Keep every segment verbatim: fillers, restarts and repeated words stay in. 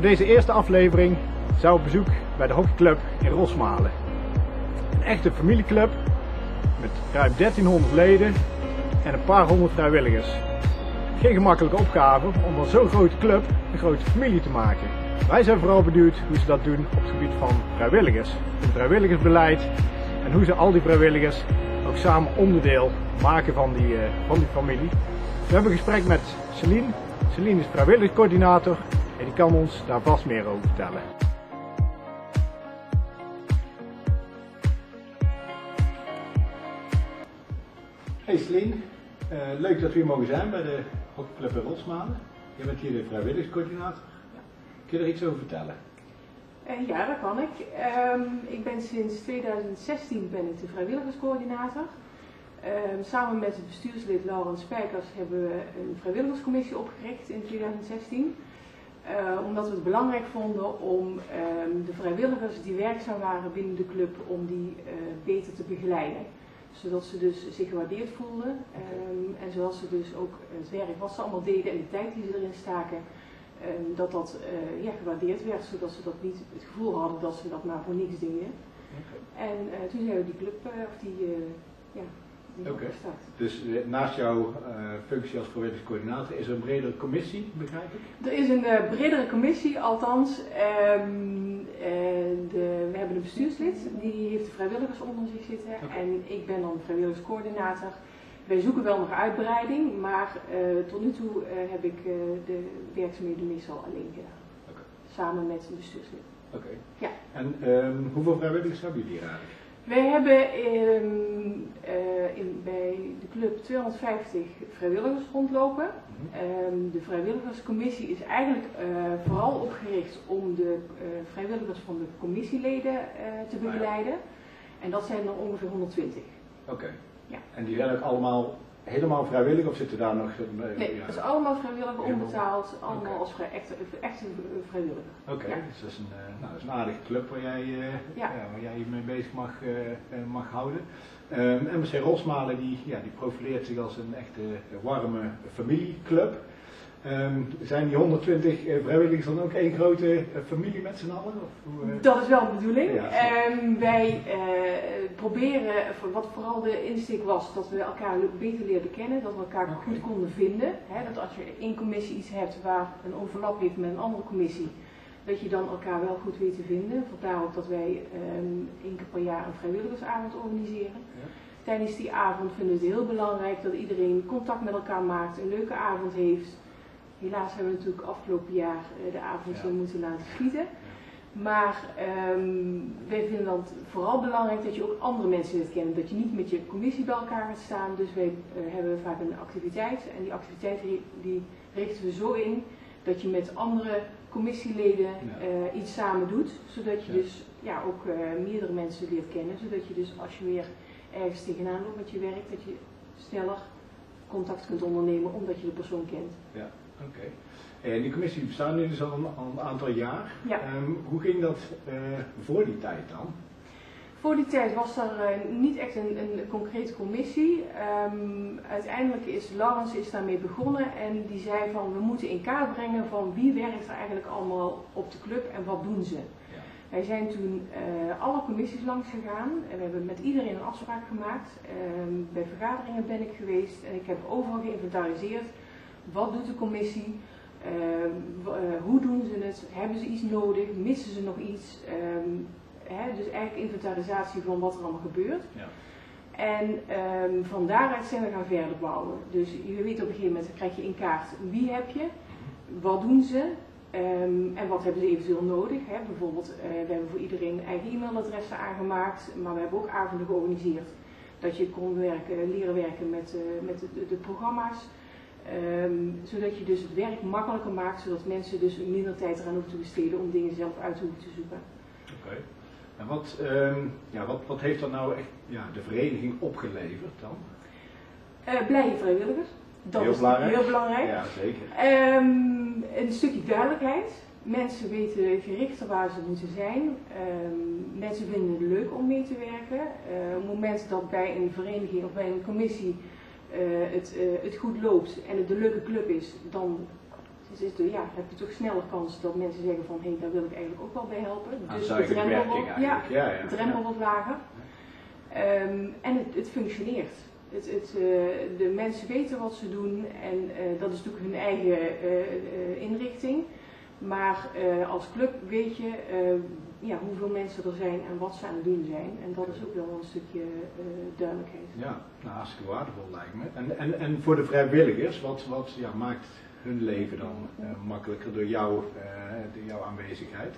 Voor deze eerste aflevering zijn we op bezoek bij de hockeyclub in Rosmalen. Een echte familieclub met ruim dertienhonderd leden en een paar honderd vrijwilligers. Geen gemakkelijke opgave om van zo'n grote club een grote familie te maken. Wij zijn vooral benieuwd hoe ze dat doen op het gebied van vrijwilligers, hun vrijwilligersbeleid en hoe ze al die vrijwilligers ook samen onderdeel maken van die, uh, van die familie. We hebben een gesprek met Céline. Céline is vrijwilligerscoördinator en die kan ons daar vast meer over vertellen. Hey Céline, uh, leuk dat we hier mogen zijn bij de hockeyclub in Rosmalen. Je bent hier de vrijwilligerscoördinator. Kun je er iets over vertellen? Uh, ja, dat kan ik. Um, ik ben sinds tweeduizend zestien ben ik de vrijwilligerscoördinator. Um, samen met het bestuurslid Laurens Spijkers hebben we een vrijwilligerscommissie opgericht in tweeduizend zestien. Uh, omdat we het belangrijk vonden om um, de vrijwilligers die werkzaam waren binnen de club, om die uh, beter te begeleiden. Zodat ze dus zich gewaardeerd voelden um, en zodat ze dus ook het werk wat ze allemaal deden en de tijd die ze erin staken, Um, dat dat uh, ja, gewaardeerd werd, zodat ze dat niet het gevoel hadden dat ze dat maar voor niks deden. Okay. En uh, toen zijn we die club, uh, of die, uh, ja, die okay. gestart. Dus uh, naast jouw uh, functie als vrijwilligerscoördinator is er een bredere commissie, begrijp ik? Er is een uh, bredere commissie, althans. Um, uh, de, we hebben een bestuurslid, die heeft de vrijwilligers onder zich zitten. Okay. En ik ben dan vrijwilligerscoördinator. Wij zoeken wel nog uitbreiding, maar uh, tot nu toe uh, heb ik uh, de werkzaamheden meestal alleen gedaan. Okay. Samen met een bestuurslid. Oké. Okay. Ja. En um, hoeveel vrijwilligers hebben jullie hier eigenlijk? Wij hebben um, uh, in, bij de club tweehonderdvijftig vrijwilligers rondlopen. Mm-hmm. um, de vrijwilligerscommissie is eigenlijk uh, vooral opgericht om de uh, vrijwilligers van de commissieleden uh, te begeleiden. Ah, ja. En dat zijn er ongeveer honderdtwintig. Oké. Okay. Ja. En die zijn ook allemaal helemaal vrijwillig of zitten daar nog... Uh, nee, ja, dat is allemaal vrijwillig, onbetaald, allemaal okay. als vrij, echte, echte vrijwilliger. Oké, okay, ja. Dus dat is, een, uh, nou, dat is een aardige club waar jij, uh, ja. Ja, waar jij je mee bezig mag, uh, mag houden. Um, M H C Rosmalen die, ja, die profileert zich als een echte warme familieclub. Um, zijn die honderdtwintig uh, vrijwilligers dan ook één grote uh, familie met z'n allen? Of hoe, uh... Dat is wel de bedoeling. Ja, um, wij uh, proberen, wat vooral de insteek was, dat we elkaar beter leerden kennen, dat we elkaar okay. goed konden vinden. Hè, dat als je één commissie iets hebt waar een overlap heeft met een andere commissie, dat je dan elkaar wel goed weet te vinden. Vandaar ook dat wij um, één keer per jaar een vrijwilligersavond organiseren. Ja. Tijdens die avond vinden we het heel belangrijk dat iedereen contact met elkaar maakt, een leuke avond heeft. Helaas hebben we natuurlijk afgelopen jaar de avond zo ja. moeten laten schieten. Maar um, wij vinden dat vooral belangrijk dat je ook andere mensen leert kennen. Dat je niet met je commissie bij elkaar gaat staan. Dus wij uh, hebben vaak een activiteit. En die activiteit die richten we zo in dat je met andere commissieleden ja. uh, iets samen doet. Zodat je ja. dus ja, ook uh, meerdere mensen leert kennen. Zodat je dus als je weer ergens tegenaan loopt met je werk, dat je sneller contact kunt ondernemen omdat je de persoon kent. Ja. Oké. Okay. En die commissie bestaat nu dus al een, al een aantal jaar. Ja. Um, hoe ging dat uh, voor die tijd dan? Voor die tijd was er uh, niet echt een, een concrete commissie. Um, uiteindelijk is Laurens is daarmee begonnen en die zei van we moeten in kaart brengen van wie werkt er eigenlijk allemaal op de club en wat doen ze. Ja. Wij zijn toen uh, alle commissies langs gegaan en we hebben met iedereen een afspraak gemaakt. Um, bij vergaderingen ben ik geweest en ik heb overal geïnventariseerd. Wat doet de commissie? Uh, uh, hoe doen ze het? Hebben ze iets nodig? Missen ze nog iets? Um, hè, dus eigenlijk inventarisatie van wat er allemaal gebeurt. Ja. En um, van daaruit zijn we gaan verder bouwen. Dus je weet op een gegeven moment krijg je in kaart wie heb je, wat doen ze um, en wat hebben ze eventueel nodig. Hè? Bijvoorbeeld, uh, we hebben voor iedereen eigen e-mailadressen aangemaakt, maar we hebben ook avonden georganiseerd. Dat je kon werken, leren werken met, uh, met de, de, de programma's. Um, zodat je dus het werk makkelijker maakt, zodat mensen dus minder tijd eraan hoeven te besteden om dingen zelf uit te hoeven te zoeken. Oké. Okay. En wat, um, ja, wat, wat heeft dat nou echt ja, de vereniging opgeleverd dan? Uh, blije vrijwilligers. Dat heel is belangrijk. Heel belangrijk. Ja, zeker. Um, een stukje duidelijkheid. Mensen weten gerichter waar ze moeten zijn. Um, mensen vinden het leuk om mee te werken. Uh, op het moment dat bij een vereniging of bij een commissie Uh, het, uh, het goed loopt en het de leuke club is, dan Dus is de, ja, heb je toch sneller kans dat mensen zeggen van hé, hey, daar wil ik eigenlijk ook wel bij helpen. Dus de drempel, wordt, ja, ja, ja. De drempel ja. wordt lager. Um, en het, het functioneert. Het, het, uh, de mensen weten wat ze doen en uh, dat is natuurlijk hun eigen uh, uh, inrichting. Maar uh, als club weet je uh, ja, hoeveel mensen er zijn en wat ze aan het doen zijn. En dat is ook wel een stukje uh, duidelijkheid. Ja, nou, hartstikke waardevol lijkt me. En, en, en voor de vrijwilligers, wat, wat ja, maakt hun leven dan uh, makkelijker door, jou, uh, door jouw aanwezigheid?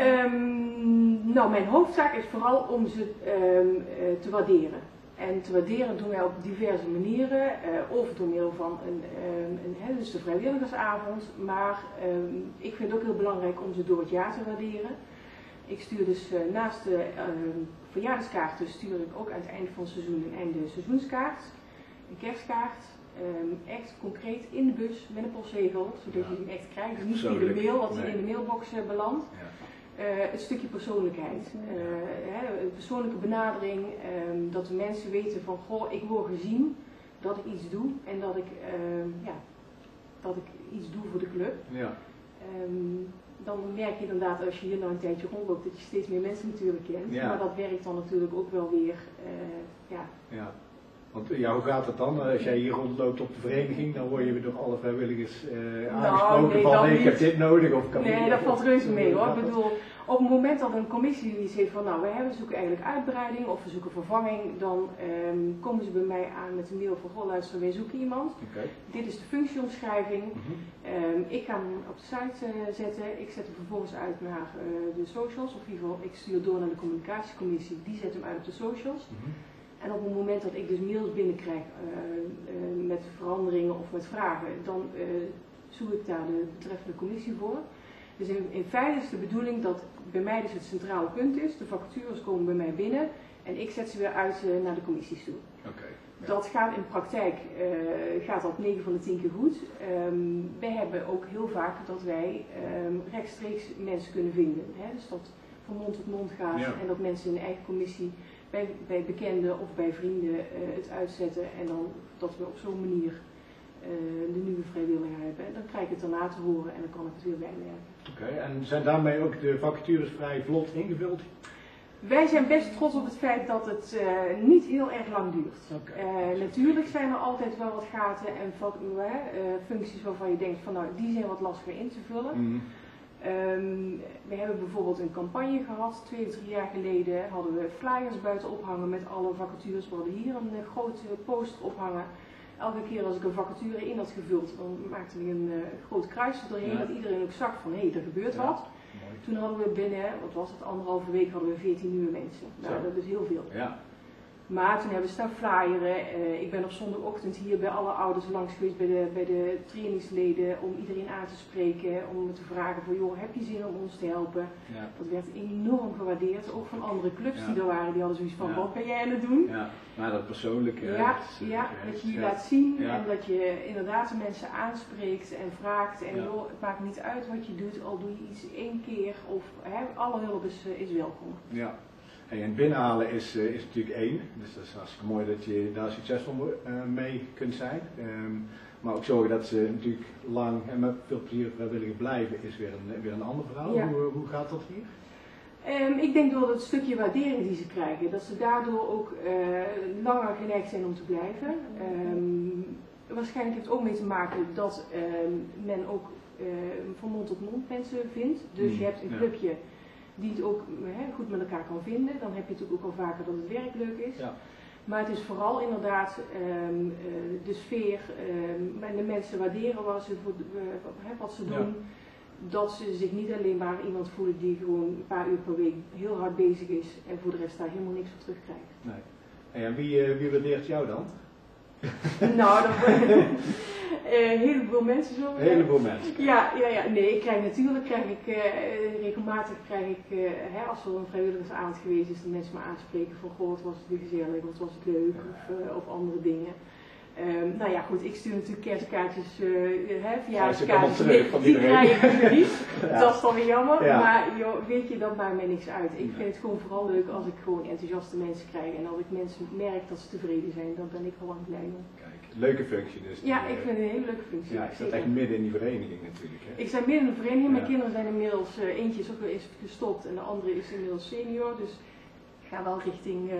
Um, nou, mijn hoofdzaak is vooral om ze um, te waarderen. En te waarderen doen wij op diverse manieren, uh, of door middel van een, een, een, een, dus de vrijwilligersavond, maar um, ik vind het ook heel belangrijk om ze door het jaar te waarderen. Ik stuur dus uh, naast de uh, verjaardagskaarten stuur ik ook aan het eind van het seizoen een einde seizoenskaart, een kerstkaart, um, echt concreet in de bus met een postzegel, zodat ja. je die echt krijgt, dus niet via de mail, wat nee. in de mailbox uh, belandt. Ja. Uh, het stukje persoonlijkheid, uh, hè, persoonlijke benadering, um, dat de mensen weten van goh, ik word gezien dat ik iets doe en dat ik, um, ja, dat ik iets doe voor de club. Ja. Um, dan merk je inderdaad als je hier nou een tijdje rondloopt dat je steeds meer mensen natuurlijk kent, ja. maar dat werkt dan natuurlijk ook wel weer, uh, ja. ja. Want ja, hoe gaat het dan? Als jij hier rondloopt op de vereniging, dan word je door alle vrijwilligers uh, aangesproken nou, nee, van nee, ik heb dit nodig of kan nee, ik Nee, dat valt reuze mee hoor. Ik bedoel, op het moment dat een commissie die zegt van nou, wij hebben, zoeken eigenlijk uitbreiding of we zoeken vervanging, dan um, komen ze bij mij aan met een mail van goh, luister, wij zoeken iemand. Okay. Dit is de functieomschrijving. Mm-hmm. um, ik ga hem op de site uh, zetten, ik zet hem vervolgens uit naar uh, de socials, of in ieder geval ik stuur door naar de communicatiecommissie, die zet hem uit op de socials. Mm-hmm. En op het moment dat ik dus mails binnenkrijg uh, uh, met veranderingen of met vragen, dan uh, zoek ik daar de betreffende commissie voor. Dus in, in feite is de bedoeling dat bij mij dus het centrale punt is, de vacatures komen bij mij binnen en ik zet ze weer uit uh, naar de commissies toe. Okay, ja. Dat gaat in praktijk, uh, gaat dat negen van de tien keer goed. Um, wij hebben ook heel vaak dat wij um, rechtstreeks mensen kunnen vinden. Hè? Dus dat van mond tot mond gaat ja. en dat mensen in de eigen commissie Bij, bij bekenden of bij vrienden uh, het uitzetten en dan dat we op zo'n manier uh, de nieuwe vrijwilliger hebben. Dan krijg ik het daarna te horen en dan kan ik het weer bijmerken. Oké, okay, en zijn daarmee ook de vacatures vrij vlot ingevuld? Wij zijn best trots op het feit dat het uh, niet heel erg lang duurt. Okay. Uh, natuurlijk zijn er altijd wel wat gaten en wat, uh, functies waarvan je denkt van nou die zijn wat lastiger in te vullen. Mm. Um, we hebben bijvoorbeeld een campagne gehad, twee of drie jaar geleden hadden we flyers buiten ophangen met alle vacatures. We hadden hier een uh, grote post ophangen. Elke keer als ik een vacature in had gevuld, dan maakte ik een uh, groot kruisje doorheen, ja. dat iedereen ook zag van hé, hey, er gebeurt ja. wat. Mooi. Toen hadden we binnen, wat was het, anderhalve week hadden we veertien nieuwe mensen. Nou, zo. Dat is heel veel. Ja. Maar toen hebben ze staan flyeren. Uh, ik ben op zondagochtend hier bij alle ouders langs geweest, bij de, bij de trainingsleden, om iedereen aan te spreken, om te vragen van joh, heb je zin om ons te helpen? Ja. Dat werd enorm gewaardeerd, ook van andere clubs ja. die er waren, die hadden zoiets van ja. wat ben jij aan het doen? Ja, maar dat persoonlijke. Ja, dat, ja, dat je je ja. laat zien ja. en dat je inderdaad de mensen aanspreekt en vraagt en ja. joh, het maakt niet uit wat je doet, al doe je iets één keer of hè, alle hulp is, is welkom. Ja. Hey, en binnenhalen is, uh, is natuurlijk één, dus dat is hartstikke mooi dat je daar succesvol uh, mee kunt zijn. Um, maar ook zorgen dat ze natuurlijk lang en met veel plezier vrijwilliger blijven is weer een, weer een ander verhaal. Ja. Hoe, hoe gaat dat hier? Um, ik denk door het stukje waardering die ze krijgen, dat ze daardoor ook uh, langer geneigd zijn om te blijven. Um, waarschijnlijk heeft het ook mee te maken dat um, men ook uh, van mond tot mond mensen vindt. Dus hmm. je hebt een clubje. Ja. Die het ook hè, goed met elkaar kan vinden, dan heb je natuurlijk ook al vaker dat het werk leuk is. Ja. Maar het is vooral inderdaad um, uh, de sfeer, um, en de mensen waarderen wat ze, uh, wat ze doen. Ja. Dat ze zich niet alleen maar iemand voelen die gewoon een paar uur per week heel hard bezig is en voor de rest daar helemaal niks voor terugkrijgt. Nee. En wie, uh, wie waardeert jou dan? Nou, dat een heleboel mensen zo. Een heleboel mensen. Ja, ja, ja. Nee, ik krijg natuurlijk krijg ik uh, regelmatig krijg ik, uh, hè, als er een vrijwilligersavond geweest is, dat mensen me aanspreken van goh, wat was het weer gezellig, wat was het leuk, of, uh, of andere dingen. Um, nou ja, goed, ik stuur natuurlijk kerstkaartjes, uh, hè, verjaardagskaartjes, ja, die, die, die krijg ik niet. Ja. Dat is dan weer jammer, ja. maar joh, weet je, dat maakt mij niks uit. Ik ja. vind het gewoon vooral leuk als ik gewoon enthousiaste mensen krijg en als ik mensen merk dat ze tevreden zijn, dan ben ik gewoon blij mee. Kijk. leuke functie dus. Ja, die, ik vind het een hele leuke functie. Ja, ik zat echt midden in die vereniging natuurlijk. Hè? Ik zat midden in de vereniging, ja. Mijn kinderen zijn inmiddels, uh, eentje is ook weer eens gestopt en de andere is inmiddels senior, dus ik ga wel richting uh,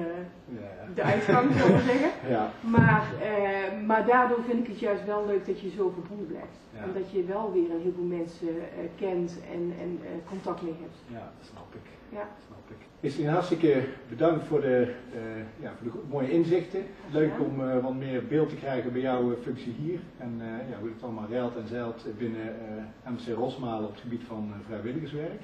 ja. de uitgang, zou ik zeggen. Ja. Maar, uh, maar daardoor vind ik het juist wel leuk dat je zo verbonden blijft. Ja. En dat je wel weer een heleboel mensen uh, kent en, en uh, contact mee hebt. Ja, dat snap ik. Ja. Céline, hartstikke bedankt voor de, uh, ja, voor de mooie inzichten. Leuk om uh, wat meer beeld te krijgen bij jouw functie hier en uh, ja, hoe het allemaal reilt en zeilt binnen uh, M H C Rosmalen op het gebied van uh, vrijwilligerswerk.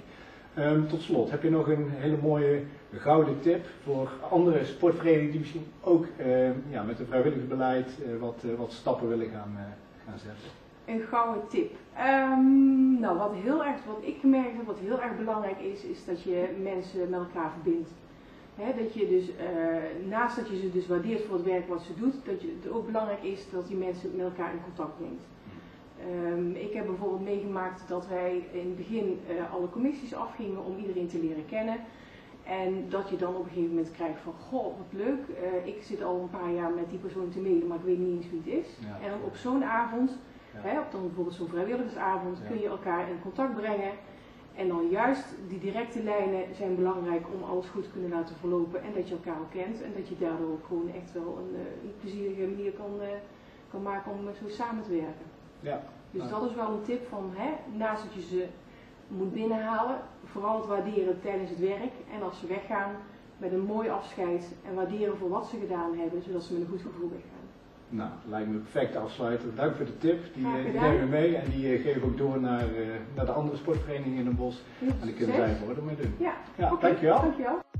Um, tot slot, heb je nog een hele mooie gouden tip voor andere sportverenigingen die misschien ook uh, ja, met het vrijwilligersbeleid uh, wat, uh, wat stappen willen gaan, uh, gaan zetten? Een gouden tip. Um, nou, wat, heel erg, wat ik gemerkt heb, wat heel erg belangrijk is, is dat je mensen met elkaar verbindt. He, dat je dus, uh, naast dat je ze dus waardeert voor het werk wat ze doet, dat je, het ook belangrijk is dat die mensen met elkaar in contact brengt. Um, ik heb bijvoorbeeld meegemaakt dat wij in het begin uh, alle commissies afgingen om iedereen te leren kennen. En dat je dan op een gegeven moment krijgt van, goh, wat leuk, uh, ik zit al een paar jaar met die persoon te mailen, maar ik weet niet eens wie het is. Ja. En op zo'n avond... Ja. He, op dan bijvoorbeeld zo'n vrijwilligersavond, ja, kun je elkaar in contact brengen. En dan juist die directe lijnen zijn belangrijk om alles goed te kunnen laten verlopen en dat je elkaar ook kent. En dat je daardoor ook gewoon echt wel een, een plezierige manier kan, uh, kan maken om zo samen te werken. Ja. Dus ja, dat is wel een tip van, he, naast dat je ze moet binnenhalen, vooral het waarderen tijdens het werk en als ze weggaan met een mooi afscheid en waarderen voor wat ze gedaan hebben, zodat ze met een goed gevoel weggaan. Nou, lijkt me een perfecte afsluiter. Dank voor de tip. Die, die nemen we mee en die uh, geven we ook door naar, uh, naar de andere sportverenigingen in Den Bosch. En daar kunnen zij een woord mee doen. Ja, ja, okay. Dankjewel. Dankjewel.